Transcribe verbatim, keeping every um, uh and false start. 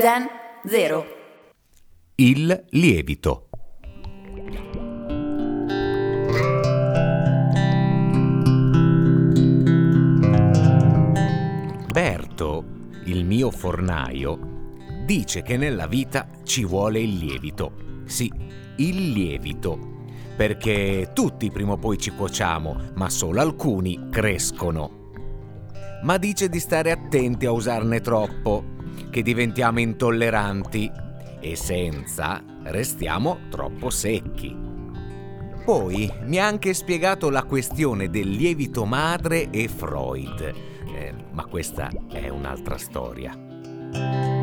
Zen Zero. Il lievito. Berto, il mio fornaio, dice che nella vita ci vuole il lievito. Sì, il lievito. Perché tutti prima o poi ci cuociamo, ma solo alcuni crescono. Ma dice di stare attenti a usarne troppo, che diventiamo intolleranti e senza restiamo troppo secchi. Poi mi ha anche spiegato la questione del lievito madre e Freud, eh, ma questa è un'altra storia.